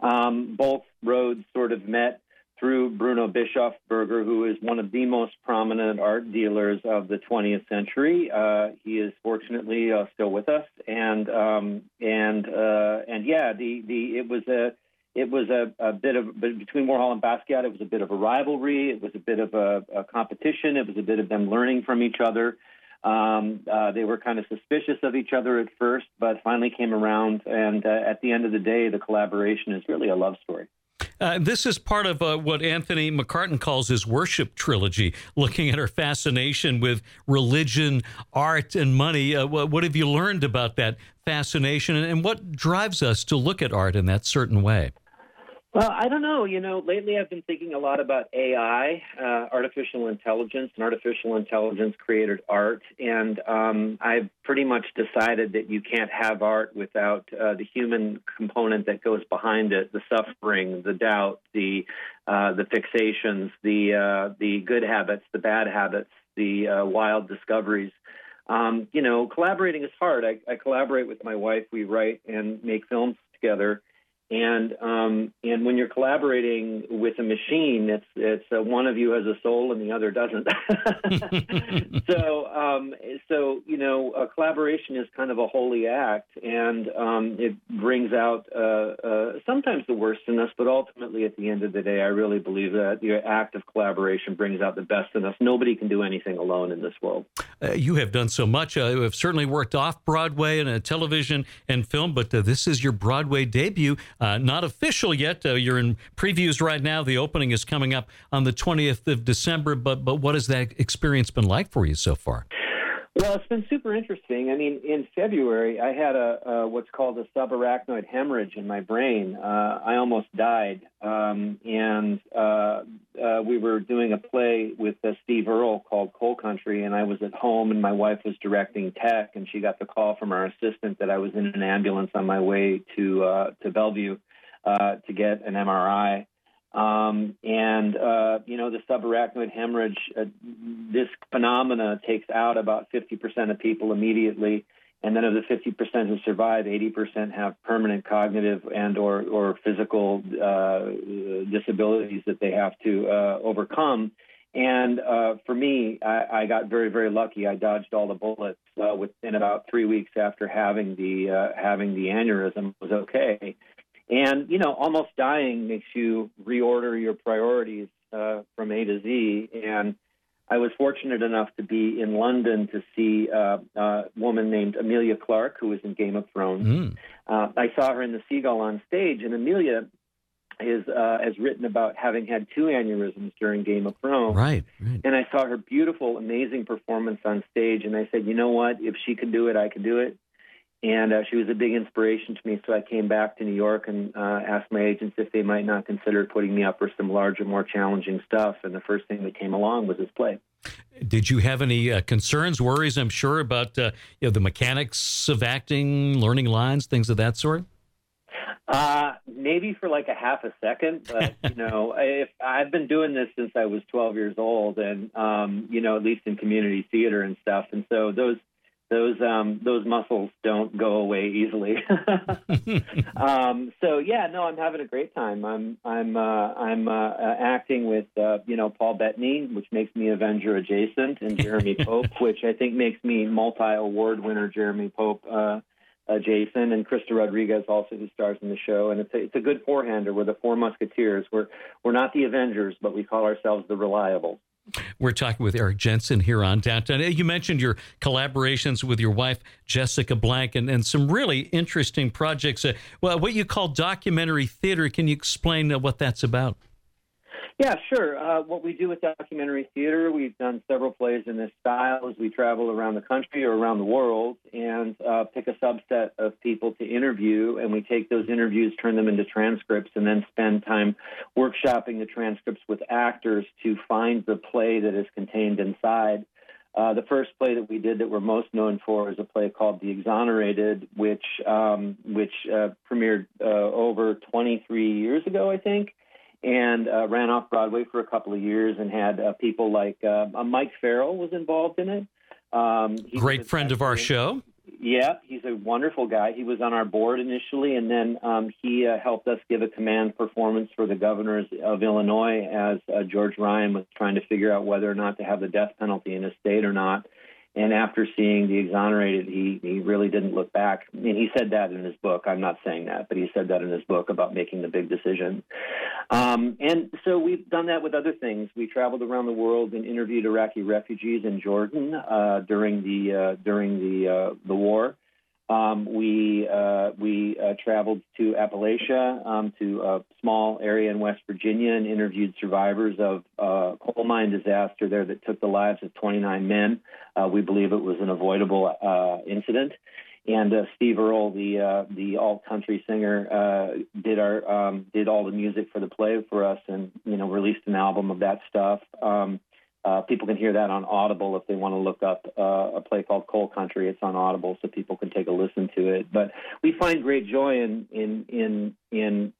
Um, both roads sort of met through Bruno Bischofberger, who is one of the most prominent art dealers of the twentieth century. Uh, he is fortunately uh, still with us, and um, and uh, and yeah, the, the it was a it was a, a bit of between Warhol and Basquiat. It was a bit of a rivalry. It was a bit of a, a competition. It was a bit of them learning from each other. Um, uh, they were kind of suspicious of each other at first, but finally came around. And uh, at the end of the day, the collaboration is really a love story. Uh, this is part of uh, what Anthony McCartan calls his worship trilogy, looking at her fascination with religion, art, and money. Uh, what, what have you learned about that fascination, and what drives us to look at art in that certain way? Well, I don't know. You know, lately I've been thinking a lot about A I, uh, artificial intelligence, and artificial intelligence created art. And um, I've pretty much decided that you can't have art without uh, the human component that goes behind it, the suffering, the doubt, the uh, the fixations, the, uh, the good habits, the bad habits, the uh, wild discoveries. Um, you know, collaborating is hard. I, I collaborate with my wife. We write and make films together. And um, and when you're collaborating with a machine, it's it's uh, one of you has a soul and the other doesn't. so um, so you know, a collaboration is kind of a holy act, and um, it brings out uh, uh, sometimes the worst in us. But ultimately, at the end of the day, I really believe that the act of collaboration brings out the best in us. Nobody can do anything alone in this world. Uh, you have done so much. Uh, you have certainly worked off Broadway and uh, television and film, but uh, this is your Broadway debut. Uh, not official yet. Uh, you're in previews right now. The opening is coming up on the twentieth of December. But but what has that experience been like for you so far? Well, it's been super interesting. I mean, in February, I had a uh, what's called a subarachnoid hemorrhage in my brain. Uh, I almost died. Um, and uh, uh, we were doing a play with uh, Steve Earle called Coal Country, and I was at home, and my wife was directing tech, and she got the call from our assistant that I was in an ambulance on my way to, uh, to Bellevue uh, to get an M R I. Um, and, uh, you know, the subarachnoid hemorrhage, uh, this phenomena takes out about fifty percent of people immediately. And then of the fifty percent who survive, eighty percent have permanent cognitive and or, or physical uh, disabilities that they have to uh, overcome. And uh, for me, I, I got very, very lucky. I dodged all the bullets uh, within about three weeks after having the uh, having the aneurysm was okay. And, you know, almost dying makes you reorder your priorities uh, from A to Z. And I was fortunate enough to be in London to see uh, a woman named Amelia Clark, who was in Game of Thrones. Mm. Uh, I saw her in The Seagull on stage, and Amelia is uh, has written about having had two aneurysms during Game of Thrones. Right, right. And I saw her beautiful, amazing performance on stage, and I said, you know what? If she can do it, I can do it. And uh, she was a big inspiration to me, so I came back to New York and uh, asked my agents if they might not consider putting me up for some larger, more challenging stuff. And the first thing that came along was this play. Did you have any uh, concerns, worries, I'm sure, about uh, you know, the mechanics of acting, learning lines, things of that sort? Uh, maybe for like a half a second, but you know, if I've been doing this since I was twelve years old, and um, you know, at least in community theater and stuff, and so those those um, those muscles don't go away easily. um, so yeah, no, I'm having a great time. I'm I'm uh, I'm uh, acting with uh, you know Paul Bettany, which makes me Avenger adjacent, and Jeremy Pope, which I think makes me multi-award winner Jeremy Pope. Uh, Uh, Jason and Krista Rodriguez, also who stars in the show, and it's a, it's a good four-hander. We're the Four Musketeers. We're we're not the Avengers, but we call ourselves the Reliables. We're talking with Eric Jensen here on Downtown. You mentioned your collaborations with your wife, Jessica Blank, and, and some really interesting projects. Uh, well, what you call documentary theater. Can you explain uh, what that's about? Yeah, sure. Uh, what we do with documentary theater, we've done several plays in this style as we travel around the country or around the world and uh, pick a subset of people to interview, and we take those interviews, turn them into transcripts, and then spend time workshopping the transcripts with actors to find the play that is contained inside. Uh, the first play that we did that we're most known for is a play called The Exonerated, which, um, which uh, premiered uh, over twenty-three years ago, I think. And uh, ran off Broadway for a couple of years and had uh, people like uh, Mike Farrell was involved in it. Um, Great friend of our show. Yeah, he's a wonderful guy. He was on our board initially, and then um, he uh, helped us give a command performance for the governors of Illinois as uh, George Ryan was trying to figure out whether or not to have the death penalty in his state or not. And after seeing The Exonerated, he, he really didn't look back. I mean, he said that in his book. I'm not saying that, but he said that in his book about making the big decision. Um, and so we've done that with other things. We traveled around the world and interviewed Iraqi refugees in Jordan uh, during the uh, during the uh, the war. Um, we uh, we uh, traveled to Appalachia, um, to a small area in West Virginia, and interviewed survivors of uh, coal mine disaster there that took the lives of twenty-nine men. Uh, we believe it was an avoidable uh, incident. And uh, Steve Earle, the uh, the alt-country singer, uh, did our um, did all the music for the play for us, and you know released an album of that stuff. Um, Uh, people can hear that on Audible if they want to look up uh, a play called Coal Country. It's on Audible, so people can take a listen to it. But we find great joy in in in, in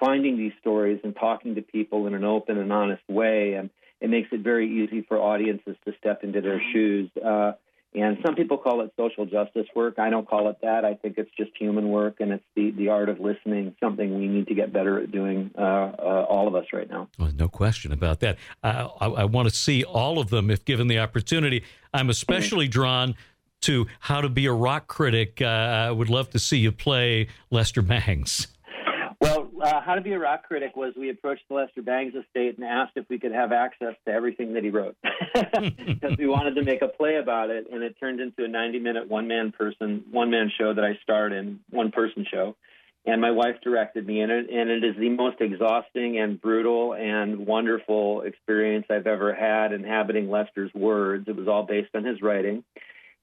finding these stories and talking to people in an open and honest way, and it makes it very easy for audiences to step into their shoes. Uh, and some people call it social justice work. I don't call it that. I think it's just human work, and it's the, the art of listening, something we need to get better at doing, uh, uh, all of us right now. Well, no question about that. I, I, I want to see all of them if given the opportunity. I'm especially drawn to How to Be a Rock Critic. Uh, I would love to see you play Lester Bangs. Well, uh, How to Be a Rock Critic was we approached the Lester Bangs estate and asked if we could have access to everything that he wrote because we wanted to make a play about it, and it turned into a ninety-minute one-man person, one-man show that I starred in, one-person show, and my wife directed me in it, and it is the most exhausting and brutal and wonderful experience I've ever had inhabiting Lester's words. It was all based on his writing.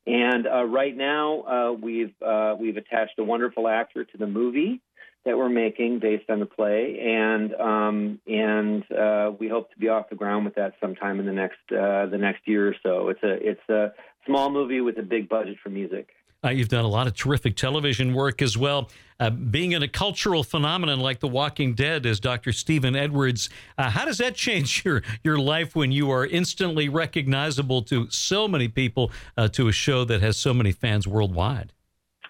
And uh, right now uh, we've uh, we've attached a wonderful actor to the movie that we're making based on the play, and um, and uh, we hope to be off the ground with that sometime in the next uh, the next year or so. It's a it's a small movie with a big budget for music. Uh, you've done a lot of terrific television work as well. Uh, being in a cultural phenomenon like The Walking Dead as Doctor Stephen Edwards, uh, how does that change your your life when you are instantly recognizable to so many people, uh, to a show that has so many fans worldwide?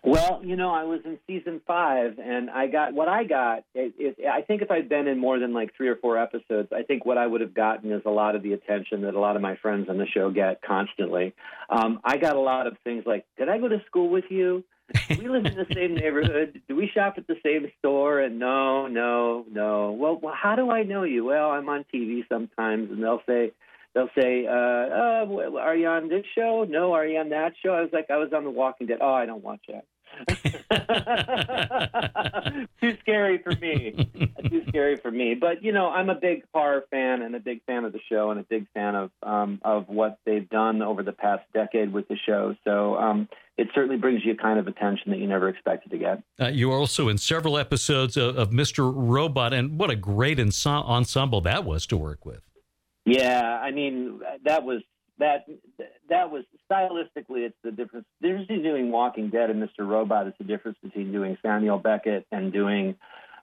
Well, you know, I was in season five, and I got what I got. Is, is, I think if I'd been in more than like three or four episodes, I think what I would have gotten is a lot of the attention that a lot of my friends on the show get constantly. Um, I got a lot of things like, "Did I go to school with you? Do we live in the same neighborhood? Do we shop at the same store?" And no, no, no. Well, how do I know you? Well, I'm on T V sometimes, and they'll say. They'll say, uh, oh, "Are you on this show?" "No." "Are you on that show?" I was like, "I was on The Walking Dead." "Oh, I don't watch that." Too scary for me. Too scary for me. But you know, I'm a big horror fan and a big fan of the show and a big fan of um, of what they've done over the past decade with the show. So um, it certainly brings you a kind of attention that you never expected to get. Uh, you are also in several episodes of, of Mister Robot, and what a great ense- ensemble that was to work with. Yeah, I mean, that was that that was stylistically, it's the difference. The difference between doing Walking Dead and Mister Robot is the difference between doing Samuel Beckett and doing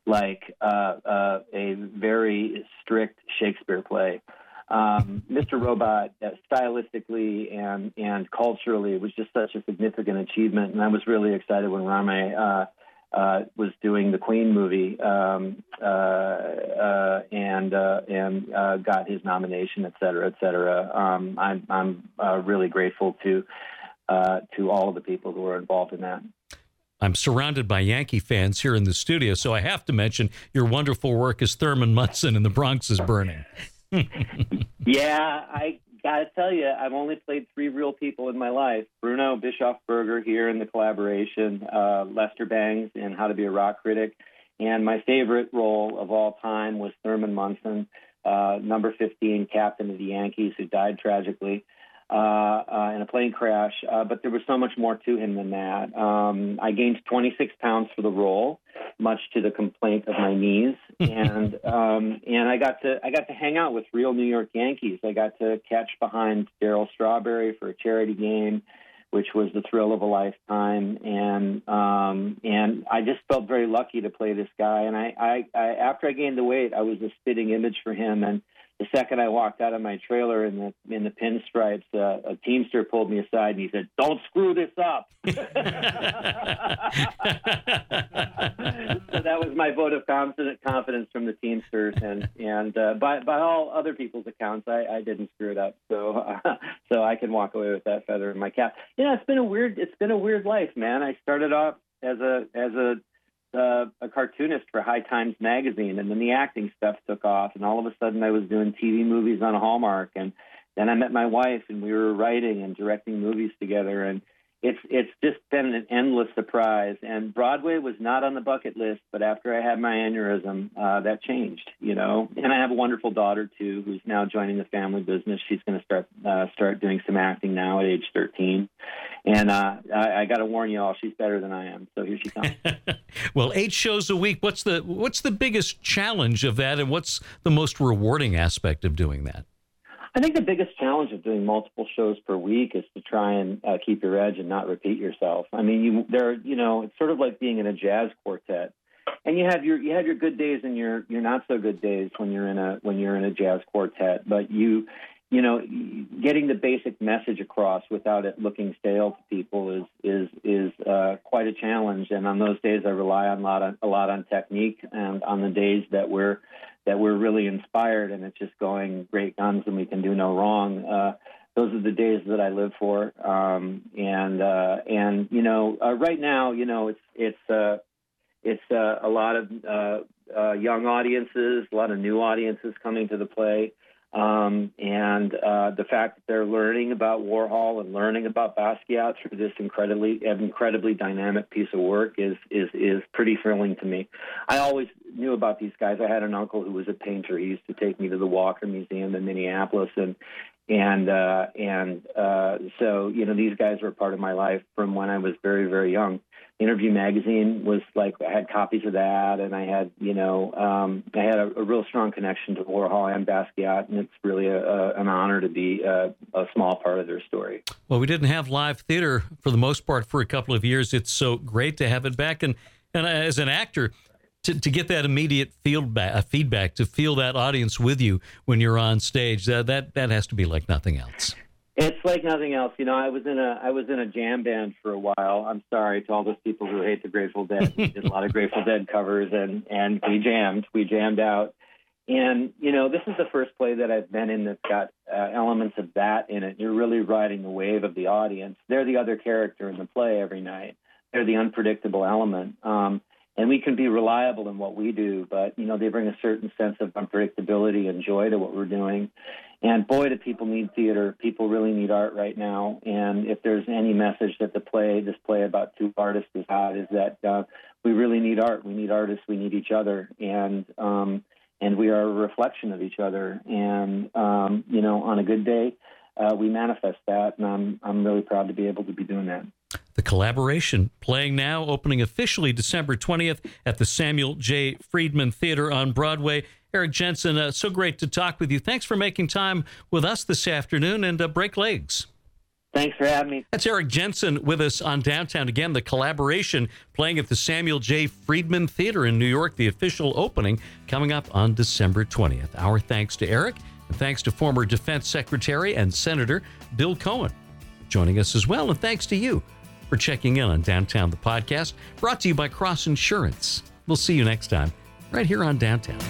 like uh, uh, a very strict Shakespeare play. Um, Mister Robot, uh, stylistically and, and culturally, was just such a significant achievement, and I was really excited when Rame uh, uh, was doing the Queen movie um, uh, uh, and uh, and uh, got his nomination, et cetera, et cetera. Um, I'm, I'm uh, really grateful to uh, to all of the people who were involved in that. I'm surrounded by Yankee fans here in the studio, so I have to mention your wonderful work as Thurman Munson in The Bronx is Burning. Yeah, I gotta tell you, I've only played three real people in my life. Bruno Bischofberger here in The Collaboration, uh, Lester Bangs in How to Be a Rock Critic, and my favorite role of all time was Thurman Munson, uh, number fifteen, captain of the Yankees, who died tragically uh, uh, in a plane crash. Uh, but there was so much more to him than that. Um, I gained twenty-six pounds for the role, much to the complaint of my knees, and um, and I got to I got to hang out with real New York Yankees. I got to catch behind Darryl Strawberry for a charity game, which was the thrill of a lifetime, and um, and I just felt very lucky to play this guy. And I, I, I after I gained the weight, I was a spitting image for him. And the second I walked out of my trailer in the in the pinstripes, uh, a Teamster pulled me aside and he said, "Don't screw this up." So that was my vote of confidence from the Teamsters, and and uh, by by all other people's accounts, I, I didn't screw it up. So uh, so I can walk away with that feather in my cap. You know, it's been a weird it's been a weird life, man. I started off as a as a Uh, a cartoonist for High Times magazine, and then the acting stuff took off, and all of a sudden I was doing T V movies on Hallmark, and then I met my wife, and we were writing and directing movies together, and it's it's just been an endless surprise. And Broadway was not on the bucket list, but after I had my aneurysm, uh, that changed, you know. And I have a wonderful daughter too, who's now joining the family business. She's going to start uh, start doing some acting now at age thirteen. And uh, I, I got to warn you all, she's better than I am. So here she comes. Well, eight shows a week. What's the what's the biggest challenge of that, and what's the most rewarding aspect of doing that? I think the biggest challenge of doing multiple shows per week is to try and uh, keep your edge and not repeat yourself. I mean, you there, you know, it's sort of like being in a jazz quartet, and you have your you have your good days and your your not so good days when you're in a when you're in a jazz quartet. But you, you know, getting the basic message across without it looking stale to people is is is uh, quite a challenge. And on those days, I rely on a lot on, a lot on technique, and on the days that we're that we're really inspired and it's just going great guns and we can do no wrong. Uh, those are the days that I live for. Um, and, uh, and, you know, uh, right now, you know, it's, it's, uh, it's uh, a lot of uh, uh, young audiences, a lot of new audiences coming to the play. Um, and uh, the fact that they're learning about Warhol and learning about Basquiat through this incredibly incredibly dynamic piece of work is is is pretty thrilling to me. I always knew about these guys. I had an uncle who was a painter. He used to take me to the Walker Museum in Minneapolis, and and uh, and uh, so you know these guys were a part of my life from when I was very very young. Interview magazine was like I had copies of that, and I had you know um, I had a, a real strong connection to Warhol and Basquiat, and it's really a, a, an honor to be a, a small part of their story. Well, we didn't have live theater for the most part for a couple of years. It's so great to have it back, and and as an actor, to to get that immediate feedback, feedback to feel that audience with you when you're on stage, that that, that has to be like nothing else. It's like nothing else, you know. I was in a I was in a jam band for a while. I'm sorry to all those people who hate the Grateful Dead. We did a lot of Grateful Dead covers, and, and we jammed, we jammed out. And you know, this is the first play that I've been in that's got uh, elements of that in it. You're really riding the wave of the audience. They're the other character in the play every night. They're the unpredictable element. Um, And we can be reliable in what we do, but, you know, they bring a certain sense of unpredictability and joy to what we're doing. And boy, do people need theater. People really need art right now. And if there's any message that the play, this play about two artists is hot, is that uh, we really need art. We need artists. We need each other. And um, and we are a reflection of each other. And, um, you know, on a good day, uh, we manifest that. And I'm I'm really proud to be able to be doing that. The Collaboration, playing now, opening officially December twentieth at the Samuel J. Friedman Theater on Broadway. Eric Jensen, uh, so great to talk with you. Thanks for making time with us this afternoon, and uh, break legs. Thanks for having me. That's Eric Jensen with us on Downtown. Again, The Collaboration, playing at the Samuel J. Friedman Theater in New York, the official opening coming up on December twentieth. Our thanks to Eric, and thanks to former Defense Secretary and Senator Bill Cohen joining us as well. And thanks to you for checking in on Downtown, the podcast, brought to you by Cross Insurance. We'll see you next time right here on Downtown.